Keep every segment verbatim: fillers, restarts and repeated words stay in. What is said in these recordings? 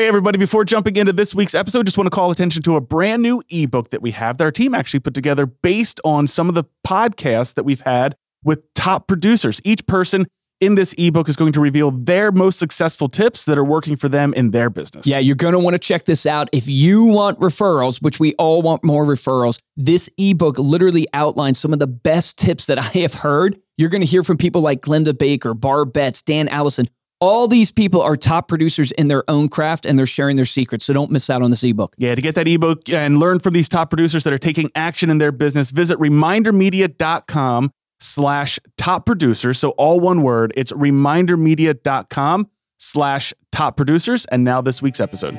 Hey, everybody, before jumping into this week's episode, just want to call attention to a brand new ebook that we have that our team actually put together based on some of the podcasts that we've had with top producers. Each person in this ebook is going to reveal their most successful tips that are working for them in their business. Yeah, you're going to want to check this out. If you want referrals, which we all want more referrals, this ebook literally outlines some of the best tips that I have heard. You're going to hear from people like Glenda Baker, Barb Betts, Dan Allison. All these people are top producers in their own craft, and they're sharing their secrets. So don't miss out on this ebook. Yeah, to get that ebook and learn from these top producers that are taking action in their business, visit reminder media dot com slash top producers. So all one word, it's reminder media dot com slash top producers. And now this week's episode.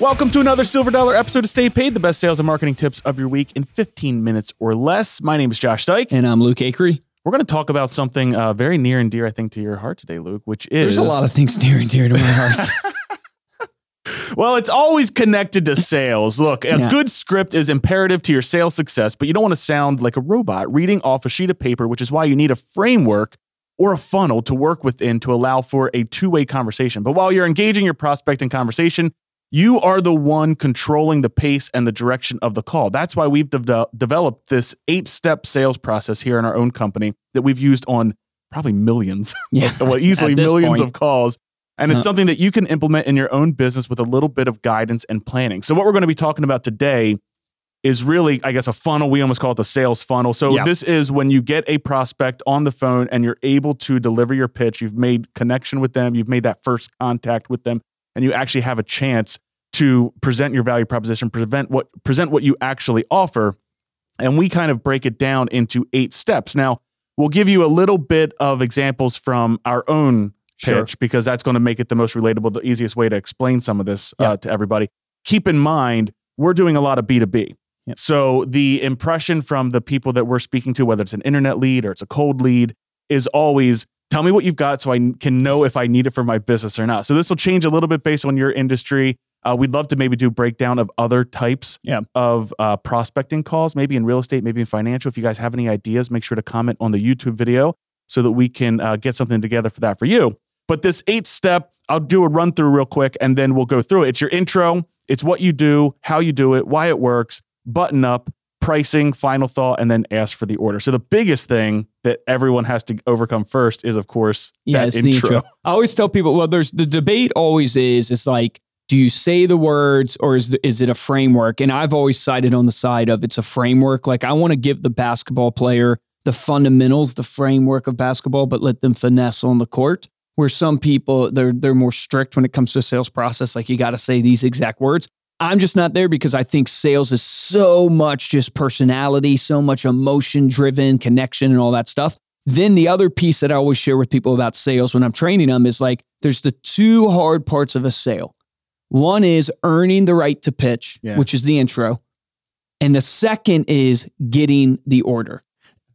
Welcome to another Silver Dollar episode of Stay Paid, the best sales and marketing tips of your week in fifteen minutes or less. My name is Josh Dyke. And I'm Luke Acree. We're going to talk about something uh, very near and dear, I think, to your heart today, Luke, which is... There's a lot of things near and dear to my heart. Well, it's always connected to sales. Look, a yeah. good script is imperative to your sales success, but you don't want to sound like a robot reading off a sheet of paper, which is why you need a framework or a funnel to work within to allow for a two-way conversation. But while you're engaging your prospect in conversation, you are the one controlling the pace and the direction of the call. That's why we've de- developed this eight-step sales process here in our own company that we've used on probably millions, yeah, well, easily millions point. of calls. And it's uh, something that you can implement in your own business with a little bit of guidance and planning. So what we're going to be talking about today is really, I guess, a funnel. We almost call it the sales funnel. So yeah. this is when you get a prospect on the phone and you're able to deliver your pitch. You've made connection with them. You've made that first contact with them, and you actually have a chance to present your value proposition, present what present what you actually offer. And we kind of break it down into eight steps. Now, we'll give you a little bit of examples from our own pitch, sure. because that's going to make it the most relatable, the easiest way to explain some of this yeah. uh, to everybody. Keep in mind, we're doing a lot of B two B. Yeah. So the impression from the people that we're speaking to, whether it's an internet lead or it's a cold lead, is always, tell me what you've got so I can know if I need it for my business or not. So this will change a little bit based on your industry. Uh, we'd love to maybe do a breakdown of other types yeah. of uh, prospecting calls, maybe in real estate, maybe in financial. If you guys have any ideas, make sure to comment on the YouTube video so that we can uh, get something together for that for you. But this eight step, I'll do a run through real quick and then we'll go through it. It's your intro. It's what you do, how you do it, why it works, button up, pricing, final thought, and then ask for the order. So the biggest thing that everyone has to overcome first is, of course, yeah, that intro. intro. I always tell people, well, there's the debate always is, it's like, do you say the words or is, the, is it a framework? And I've always sided on the side of it's a framework. Like I want to give the basketball player the fundamentals, the framework of basketball, but let them finesse on the court. Where some people, they're, they're more strict when it comes to sales process. Like you got to say these exact words. I'm just not there because I think sales is so much just personality, so much emotion driven, connection and all that stuff. Then the other piece that I always share with people about sales when I'm training them is like, there's the two hard parts of a sale. One is earning the right to pitch, yeah. which is the intro. And the second is getting the order.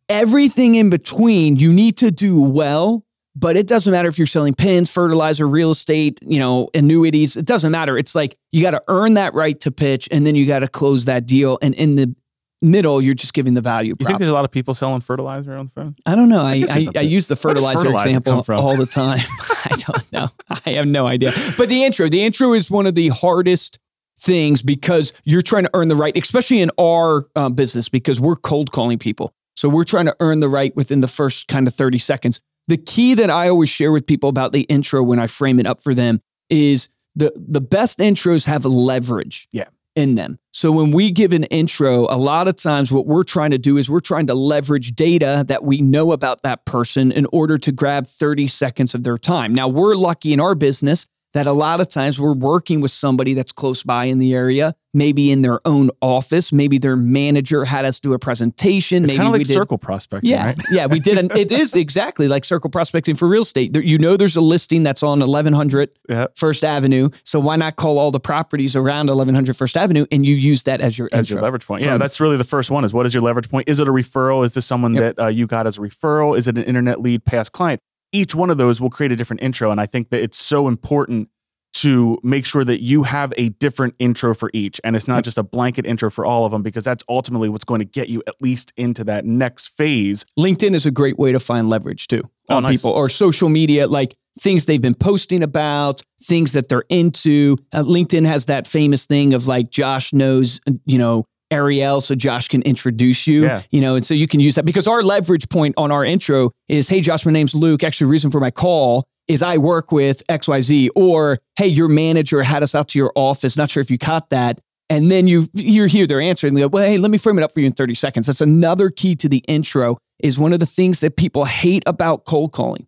Everything in between you need to do well, but it doesn't matter if you're selling pins, fertilizer, real estate, you know, annuities. It doesn't matter. It's like you got to earn that right to pitch, and then you got to close that deal. And in the middle, you're just giving the value. You prop. think there's a lot of people selling fertilizer on the phone? I don't know. I I, I, I use the fertilizer, fertilizer example all the time. I don't know. I have no idea. But the intro, the intro is one of the hardest things because you're trying to earn the right, especially in our uh, business, because we're cold calling people. So we're trying to earn the right within the first kind of thirty seconds. The key that I always share with people about the intro when I frame it up for them is the the best intros have leverage yeah. in them. So when we give an intro, a lot of times what we're trying to do is we're trying to leverage data that we know about that person in order to grab thirty seconds of their time. Now, we're lucky in our business that a lot of times we're working with somebody that's close by in the area, maybe in their own office, maybe their manager had us do a presentation. It's kind of like we did, circle prospecting, yeah, right? Yeah, we did. An, it is exactly like circle prospecting for real estate. There, you know, there's a listing that's on eleven hundred yep. First Avenue. So why not call all the properties around eleven hundred First Avenue and you use that as your, as intro. Your leverage point. From, yeah, that's really the first one is what is your leverage point? Is it a referral? Is this someone yep. that uh, you got as a referral? Is it an internet lead past client? Each one of those will create a different intro. And I think that it's so important to make sure that you have a different intro for each. And it's not just a blanket intro for all of them, because that's ultimately what's going to get you at least into that next phase. LinkedIn is a great way to find leverage too oh, on nice. people, or social media, like things they've been posting about, things that they're into. Uh, LinkedIn has that famous thing of like, Josh knows, you know, Ariel, so Josh can introduce you, yeah. you know, and so you can use that because our leverage point on our intro is, hey, Josh, my name's Luke. Actually, the reason for my call is I work with X Y Z, or, hey, your manager had us out to your office. Not sure if you caught that. And then you, you hear their answer and they go, well, hey, let me frame it up for you in thirty seconds. That's another key to the intro is one of the things that people hate about cold calling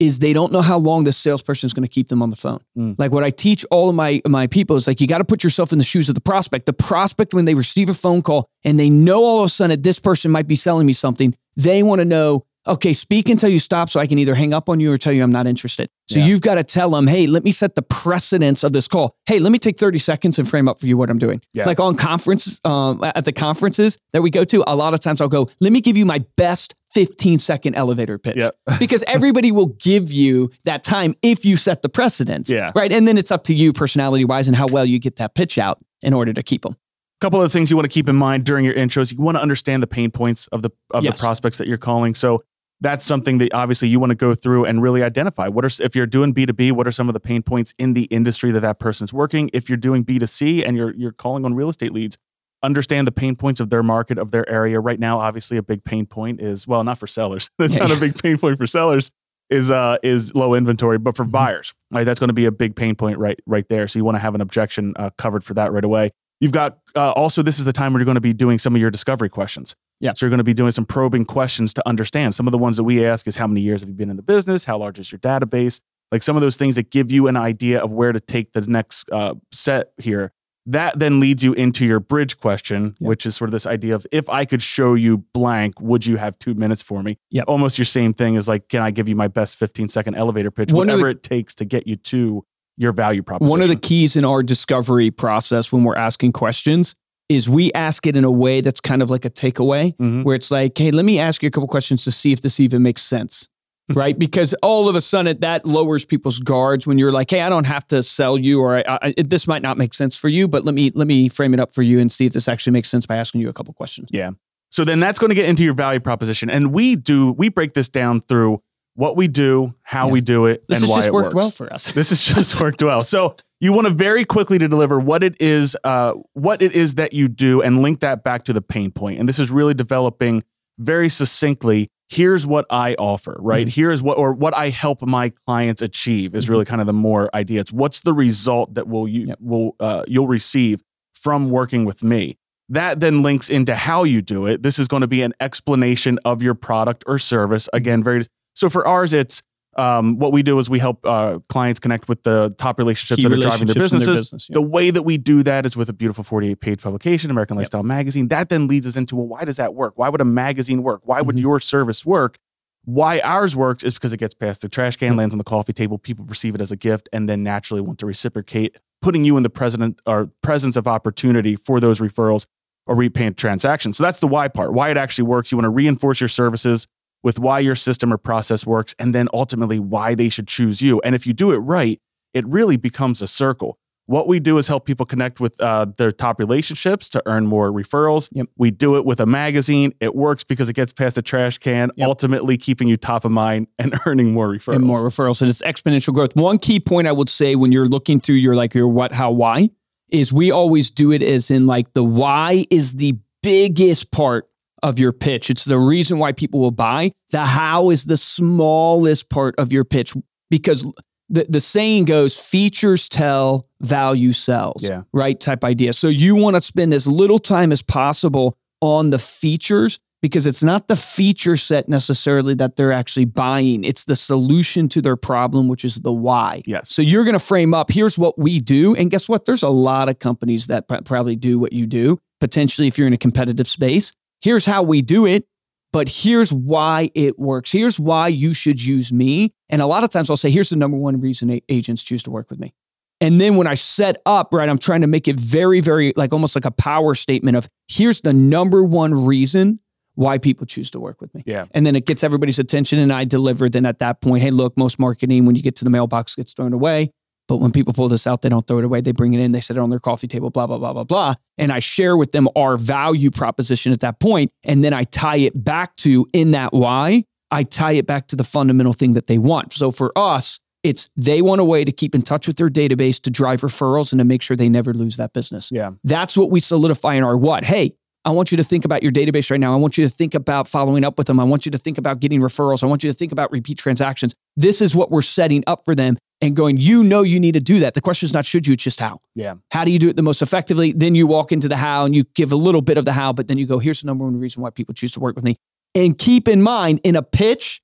is they don't know how long this salesperson is going to keep them on the phone. Mm. Like what I teach all of my, my people is like, you got to put yourself in the shoes of the prospect. The prospect, when they receive a phone call and they know all of a sudden that this person might be selling me something, they want to know, okay, speak until you stop so I can either hang up on you or tell you I'm not interested. So yeah. you've got to tell them, hey, let me set the precedence of this call. Hey, let me take thirty seconds and frame up for you what I'm doing. Yeah. Like on conferences, um, at the conferences that we go to, a lot of times I'll go, let me give you my best fifteen second elevator pitch. Yep. Because everybody will give you that time if you set the precedence, yeah. right? And then it's up to you personality wise and how well you get that pitch out in order to keep them. A couple of things you want to keep in mind during your intros. You want to understand the pain points of the, of yes. the prospects that you're calling. So that's something that obviously you want to go through and really identify. What are, if you're doing B two B, what are some of the pain points in the industry that that person's working? If you're doing B two C and you're, you're calling on real estate leads, understand the pain points of their market, of their area. Right now, obviously a big pain point is, well, not for sellers. That's yeah, not yeah. a big pain point for sellers is uh, is low inventory, but for mm-hmm. buyers, right? That's going to be a big pain point right, right there. So you want to have an objection uh, covered for that right away. You've got, uh, also, this is the time where you're going to be doing some of your discovery questions. Yeah. So you're going to be doing some probing questions to understand. Some of the ones that we ask is how many years have you been in the business? How large is your database? Like some of those things that give you an idea of where to take the next uh, set here. That then leads you into your bridge question, yep. which is sort of this idea of, if I could show you blank, would you have two minutes for me? Yep. Almost your same thing is like, can I give you my best fifteen second elevator pitch? One Whatever the, it takes to get you to your value proposition. One of the keys in our discovery process when we're asking questions is we ask it in a way that's kind of like a takeaway, mm-hmm. where it's like, hey, let me ask you a couple questions to see if this even makes sense. Right? Because all of a sudden that lowers people's guards when you're like, hey, I don't have to sell you, or I, I, this might not make sense for you, but let me let me frame it up for you and see if this actually makes sense by asking you a couple questions. Yeah. So then that's going to get into your value proposition. And we do, we break this down through what we do, how yeah. we do it, this and why it works. This has just worked well for us. This has just worked well. So you want to very quickly to deliver what it is, uh, what it is that you do, and link that back to the pain point. And this is really developing very succinctly, here's what I offer, right? Mm-hmm. Here's what, or what I help my clients achieve is really kind of the more idea. It's what's the result that will you yep. will uh, you'll receive from working with me. That then links into how you do it. This is going to be an explanation of your product or service. Again, very, so for ours, it's um, what we do is we help uh, clients connect with the top relationships Key that are relationships driving their businesses. Their business, yeah. The way that we do that is with a beautiful forty-eight page publication, American Lifestyle yep. Magazine. That then leads us into, well, why does that work? Why would a magazine work? Why mm-hmm. would your service work? Why ours works is because it gets past the trash can, mm-hmm. lands on the coffee table, people perceive it as a gift, and then naturally want to reciprocate, putting you in the present, or presence of opportunity for those referrals or repeat transactions. So that's the why part, why it actually works. You want to reinforce your services with why your system or process works, and then ultimately why they should choose you. And if you do it right, it really becomes a circle. What we do is help people connect with uh, their top relationships to earn more referrals. Yep. We do it with a magazine. It works because it gets past the trash can, yep. ultimately keeping you top of mind and earning more referrals. And more referrals, and it's exponential growth. One key point I would say when you're looking through your like your what, how, why, is we always do it as in like the why is the biggest part of your pitch. It's the reason why people will buy. The how is the smallest part of your pitch, because the, the saying goes, features tell, value sells, yeah. right? Type idea. So you want to spend as little time as possible on the features because it's not the feature set necessarily that they're actually buying. It's the solution to their problem, which is the why. Yes. So you're going to frame up, here's what we do. And guess what? There's a lot of companies that probably do what you do, potentially if you're in a competitive space. Here's how we do it, but here's why it works. Here's why you should use me. And a lot of times I'll say, here's the number one reason agents choose to work with me. And then when I set up, right, I'm trying to make it very, very, like almost like a power statement of here's the number one reason why people choose to work with me. Yeah. And then it gets everybody's attention and I deliver. Then at that point, hey, look, most marketing, when you get to the mailbox, gets thrown away. But when people pull this out, they don't throw it away. They bring it in. They sit it on their coffee table, blah, blah, blah, blah, blah. And I share with them our value proposition at that point. And then I tie it back to, in that why, I tie it back to the fundamental thing that they want. So for us, it's they want a way to keep in touch with their database to drive referrals and to make sure they never lose that business. Yeah. That's what we solidify in our what. Hey, I want you to think about your database right now. I want you to think about following up with them. I want you to think about getting referrals. I want you to think about repeat transactions. This is what we're setting up for them and going, you know, you need to do that. The question is not should you, it's just how. Yeah. How do you do it the most effectively? Then you walk into the how and you give a little bit of the how, but then you go, here's the number one reason why people choose to work with me. And keep in mind, in a pitch,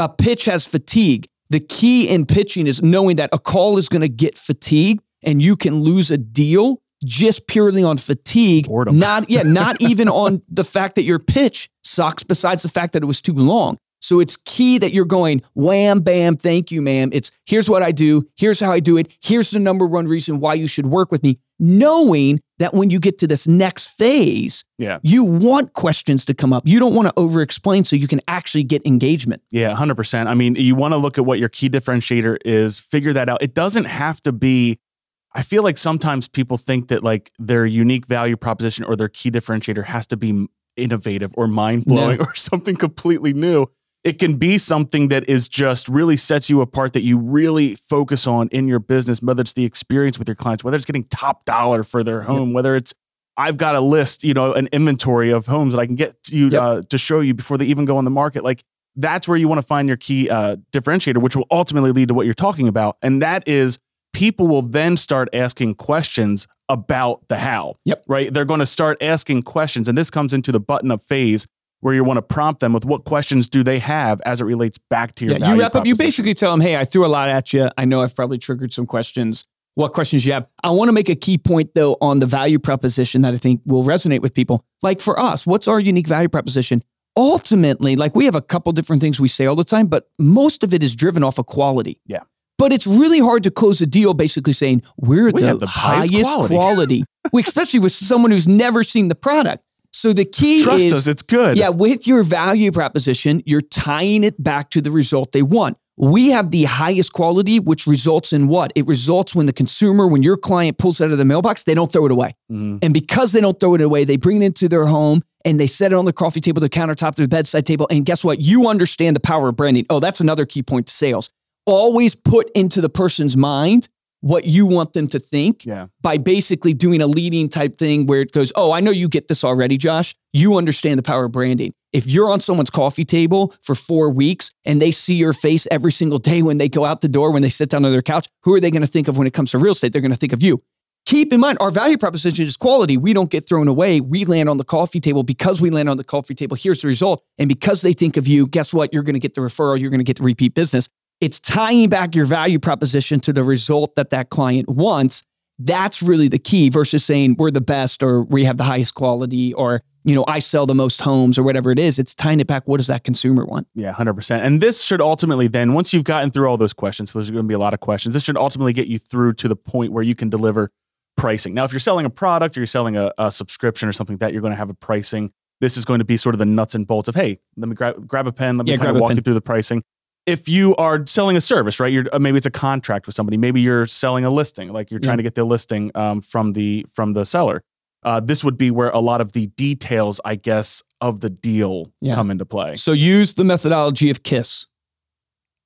a pitch has fatigue. The key in pitching is knowing that a call is going to get fatigued and you can lose a deal just purely on fatigue, boredom. not yeah, not even on the fact that your pitch sucks, besides the fact that it was too long. So it's key that you're going, wham, bam, thank you, ma'am. It's here's what I do. Here's how I do it. Here's the number one reason why you should work with me. Knowing that when you get to this next phase, yeah. you want questions to come up. You don't want to over-explain so you can actually get engagement. Yeah, one hundred percent. I mean, you want to look at what your key differentiator is, figure that out. It doesn't have to be, I feel like sometimes people think that like their unique value proposition or their key differentiator has to be innovative or mind-blowing no. or something completely new. It can be something that is just really sets you apart that you really focus on in your business, whether it's the experience with your clients, whether it's getting top dollar for their home, yep. whether it's, I've got a list, you know, an inventory of homes that I can get to you yep. uh, to show you before they even go on the market. Like that's where you want to find your key uh, differentiator, which will ultimately lead to what you're talking about. And that is people will then start asking questions about the how, yep. right? They're going to start asking questions. And this comes into the button up phase, where you want to prompt them with what questions do they have as it relates back to your yeah, value you wrap up. You basically tell them, hey, I threw a lot at you. I know I've probably triggered some questions. What questions do you have? I want to make a key point, though, on the value proposition that I think will resonate with people. Like for us, what's our unique value proposition? Ultimately, like we have a couple different things we say all the time, but most of it is driven off of quality. Yeah. But it's really hard to close a deal basically saying, we're we the, the highest quality, quality. especially with someone who's never seen the product. So the key Trust is- Trust us, it's good. Yeah, with your value proposition, you're tying it back to the result they want. We have the highest quality, which results in what? It results when the consumer, when your client pulls out of the mailbox, they don't throw it away. Mm. And because they don't throw it away, they bring it into their home and they set it on their coffee table, their countertop, their bedside table. And guess what? You understand the power of branding. Oh, that's another key point to sales. Always put into the person's mind what you want them to think yeah. by basically doing a leading type thing where it goes, oh, I know you get this already, Josh. You understand the power of branding. If you're on someone's coffee table for four weeks and they see your face every single day when they go out the door, when they sit down on their couch, who are they going to think of when it comes to real estate? They're going to think of you. Keep in mind, our value proposition is quality. We don't get thrown away. We land on the coffee table. Because we land on the coffee table, here's the result. And because they think of you, guess what? You're going to get the referral. You're going to get the repeat business. It's tying back your value proposition to the result that that client wants. That's really the key versus saying we're the best or we have the highest quality or, you know, I sell the most homes or whatever it is. It's tying it back. What does that consumer want? Yeah, one hundred percent. And this should ultimately then, once you've gotten through all those questions, so there's going to be a lot of questions, this should ultimately get you through to the point where you can deliver pricing. Now, if you're selling a product or you're selling a, a subscription or something like that, you're going to have a pricing. This is going to be sort of the nuts and bolts of, hey, let me grab, grab a pen. Let me yeah, kind of walk you through the pricing. If you are selling a service, right? You're maybe it's a contract with somebody. Maybe you're selling a listing, like you're trying yeah. to get the listing um, from the from the seller. Uh, this would be where a lot of the details, I guess, of the deal yeah. come into play. So use the methodology of KISS.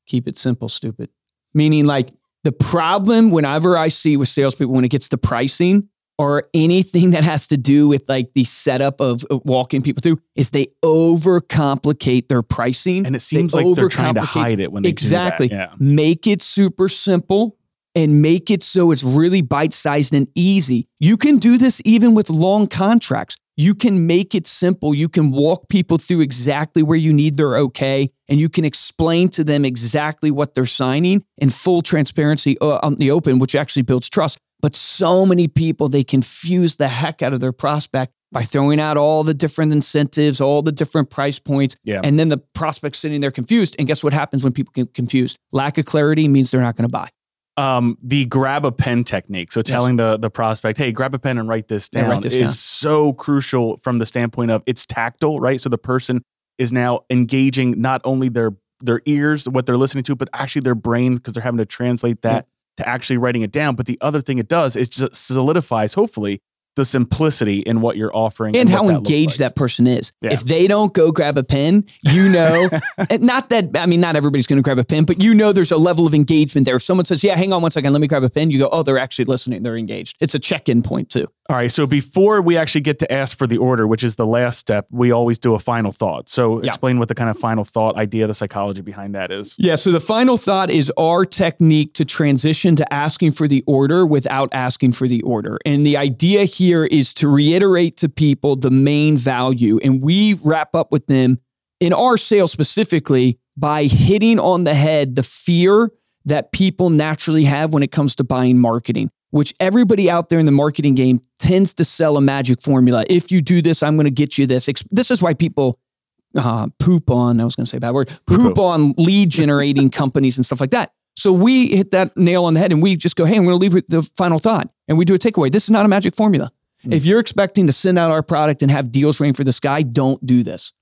Keep it simple, stupid. Meaning, like the problem whenever I see with salespeople when it gets to pricing or anything that has to do with like the setup of walking people through is they overcomplicate their pricing. And it seems they like they're trying to hide it when they exactly. do that. Yeah. Make it super simple and make it so it's really bite-sized and easy. You can do this even with long contracts. You can make it simple. You can walk people through exactly where you need their okay, and you can explain to them exactly what they're signing in full transparency on the open, which actually builds trust. But so many people, they confuse the heck out of their prospect by throwing out all the different incentives, all the different price points. Yeah. And then the prospect's sitting there confused. And guess what happens when people get confused? Lack of clarity means they're not going to buy. Um, the grab a pen technique. So telling yes. the, the prospect, hey, grab a pen and write this down, write this is down. so crucial from the standpoint of it's tactile, right? So the person is now engaging not only their, their ears, what they're listening to, but actually their brain, because they're having to translate that yeah. to actually writing it down. But the other thing it does is just solidifies, hopefully, the simplicity in what you're offering. And, and how engaged that, like. that person is. Yeah. If they don't go grab a pen, you know, and not that, I mean, not everybody's going to grab a pen, but you know, there's a level of engagement there. If someone says, yeah, hang on one second, let me grab a pen. You go, oh, they're actually listening. They're engaged. It's a check-in point too. All right. So before we actually get to ask for the order, which is the last step, we always do a final thought. So yeah. explain what the kind of final thought idea, the psychology behind that is. Yeah. So the final thought is our technique to transition to asking for the order without asking for the order. And the idea here Here is to reiterate to people the main value. And we wrap up with them in our sales specifically by hitting on the head the fear that people naturally have when it comes to buying marketing, which everybody out there in the marketing game tends to sell a magic formula. If you do this, I'm going to get you this. This is why people uh, poop on, I was going to say a bad word, poop on lead generating companies and stuff like that. So we hit that nail on the head and we just go, hey, I'm going to leave with the final thought. And we do a takeaway. This is not a magic formula. Mm-hmm. If you're expecting to send out our product and have deals rain for the sky, don't do this,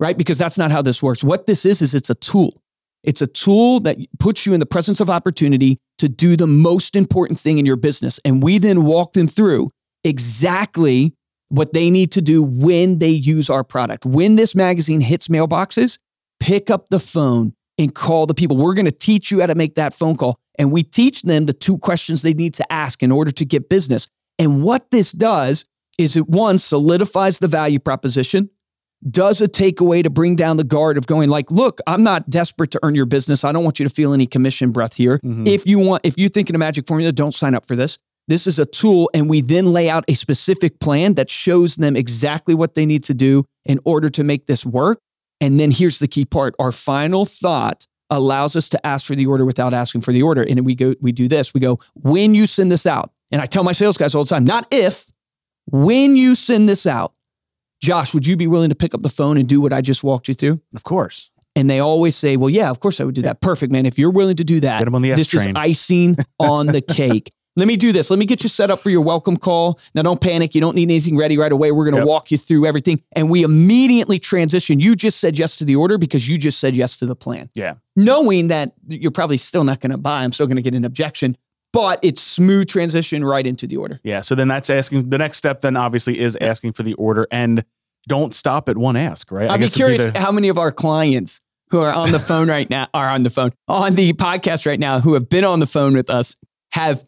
right? Because that's not how this works. What this is, is it's a tool. It's a tool that puts you in the presence of opportunity to do the most important thing in your business. And we then walk them through exactly what they need to do when they use our product. When this magazine hits mailboxes, pick up the phone and call the people. We're going to teach you how to make that phone call. And we teach them the two questions they need to ask in order to get business. And what this does is it, one, solidifies the value proposition, does a takeaway to bring down the guard of going like, look, I'm not desperate to earn your business. I don't want you to feel any commission breath here. Mm-hmm. If you want, if you think in a magic formula, don't sign up for this. This is a tool. And we then lay out a specific plan that shows them exactly what they need to do in order to make this work. And then here's the key part. Our final thought allows us to ask for the order without asking for the order. And we go, we do this. We go, when you send this out, and I tell my sales guys all the time, not if, when you send this out, Josh, would you be willing to pick up the phone and do what I just walked you through? Of course. And they always say, well, yeah, of course I would do that. Perfect, man. If you're willing to do that, get 'em on the S this train. Is icing on the cake. Let me do this. Let me get you set up for your welcome call. Now, don't panic. You don't need anything ready right away. We're going to yep. walk you through everything. And we immediately transition. You just said yes to the order because you just said yes to the plan. Yeah. Knowing that you're probably still not going to buy. I'm still going to get an objection. But it's smooth transition right into the order. Yeah. So then that's asking. The next step then obviously is asking for the order. And don't stop at one ask, right? I'd be curious the- how many of our clients who are on the phone right now, are on the phone, on the podcast right now, who have been on the phone with us have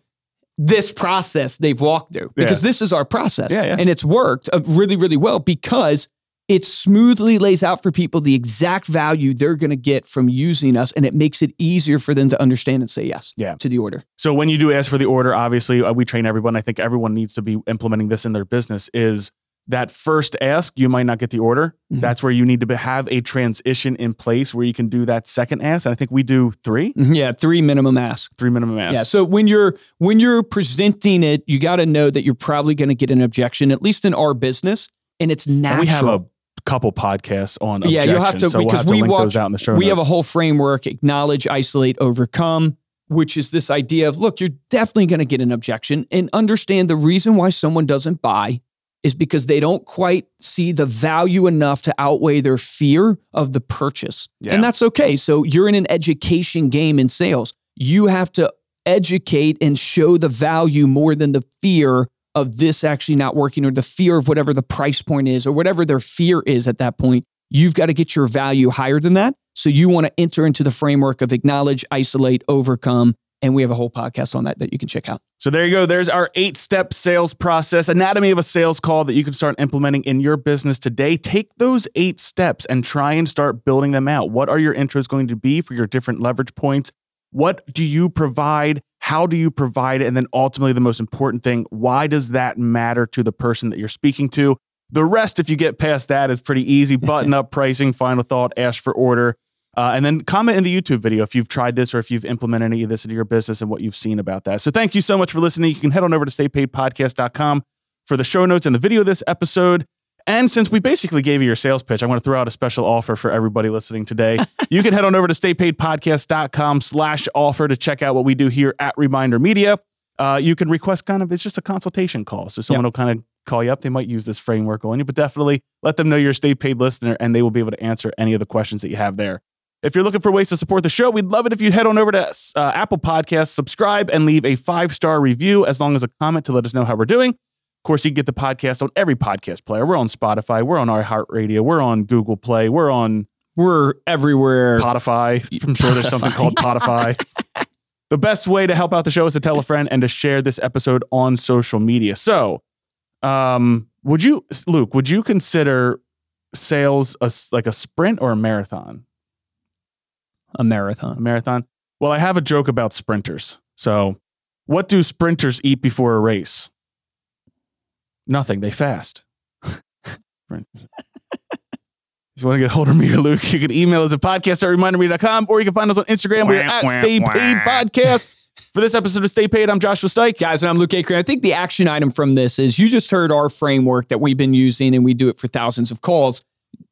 this process they've walked through, because yeah. this is our process yeah, yeah. and it's worked really, really well because it smoothly lays out for people the exact value they're going to get from using us. And it makes it easier for them to understand and say yes yeah. to the order. So when you do ask for the order, obviously uh, we train everyone. I think everyone needs to be implementing this in their business is that first ask, you might not get the order. Mm-hmm. That's where you need to have a transition in place where you can do that second ask. And I think we do three. Yeah, three minimum ask. Three minimum ask. Yeah. So when you're when you're presenting it, you got to know that you're probably going to get an objection, at least in our business, and it's natural. And we have a couple podcasts on objections. Yeah, you'll have to so because we'll have to we link watch, those out in the show notes. We have a whole framework: acknowledge, isolate, overcome, which is this idea of look, you're definitely going to get an objection, and understand the reason why someone doesn't buy is because they don't quite see the value enough to outweigh their fear of the purchase. Yeah. And that's okay. So you're in an education game in sales. You have to educate and show the value more than the fear of this actually not working or the fear of whatever the price point is or whatever their fear is at that point. You've got to get your value higher than that. So you want to enter into the framework of acknowledge, isolate, overcome. And we have a whole podcast on that that you can check out. So there you go. There's our eight-step sales process, anatomy of a sales call that you can start implementing in your business today. Take those eight steps and try and start building them out. What are your intros going to be for your different leverage points? What do you provide? How do you provide it? And then ultimately, the most important thing, why does that matter to the person that you're speaking to? The rest, if you get past that, is pretty easy. Button up pricing, final thought, ask for order. Uh, and then comment in the YouTube video if you've tried this or if you've implemented any of this into your business and what you've seen about that. So thank you so much for listening. You can head on over to stay paid podcast dot com for the show notes and the video of this episode. And since we basically gave you your sales pitch, I want to throw out a special offer for everybody listening today. You can head on over to stay paid podcast dot com slash offer to check out what we do here at Reminder Media. Uh, you can request kind of, it's just a consultation call. So someone yep. will kind of call you up. They might use this framework on you, but definitely let them know you're a Stay Paid listener and they will be able to answer any of the questions that you have there. If you're looking for ways to support the show, we'd love it if you'd head on over to uh, Apple Podcasts, subscribe, and leave a five-star review, as long as a comment to let us know how we're doing. Of course, you can get the podcast on every podcast player. We're on Spotify. We're on iHeartRadio. We're on Google Play. We're on... We're everywhere. Podify. I'm sure there's something called Podify. The best way to help out the show is to tell a friend and to share this episode on social media. So, um, would you, Luke, would you consider sales a, like a sprint or a marathon? A marathon. A marathon. Well, I have a joke about sprinters. So what do sprinters eat before a race? Nothing. They fast. If you want to get a hold of me or Luke, you can email us at podcast at reminder media dot com, or you can find us on Instagram. We're at Stay Paid Podcast. For this episode of Stay Paid, I'm Joshua Stike. Guys, and I'm Luke Acree. I think the action item from this is you just heard our framework that we've been using, and we do it for thousands of calls.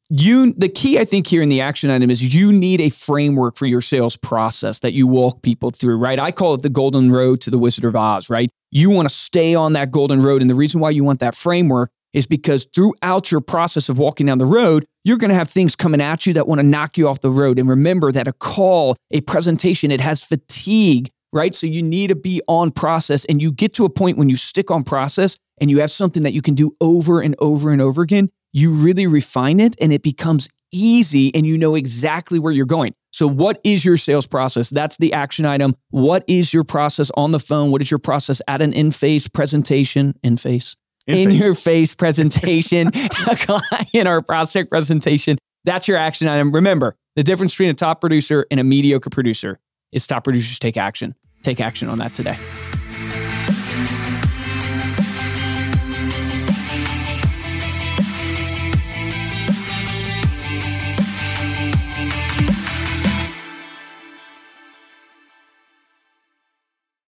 You, the key, I think, here in the action item is you need a framework for your sales process that you walk people through, right? I call it the golden road to the Wizard of Oz, right? You want to stay on that golden road. And the reason why you want that framework is because throughout your process of walking down the road, you're going to have things coming at you that want to knock you off the road. And remember that a call, a presentation, it has fatigue, right? So you need to be on process, and you get to a point when you stick on process and you have something that you can do over and over and over again. You really refine it and it becomes easy and you know exactly where you're going. So what is your sales process? That's the action item. What is your process on the phone? What is your process at an in-face presentation? In-face. In-face. In-your-face presentation. In our prospect presentation. That's your action item. Remember, the difference between a top producer and a mediocre producer is top producers take action. Take action on that today.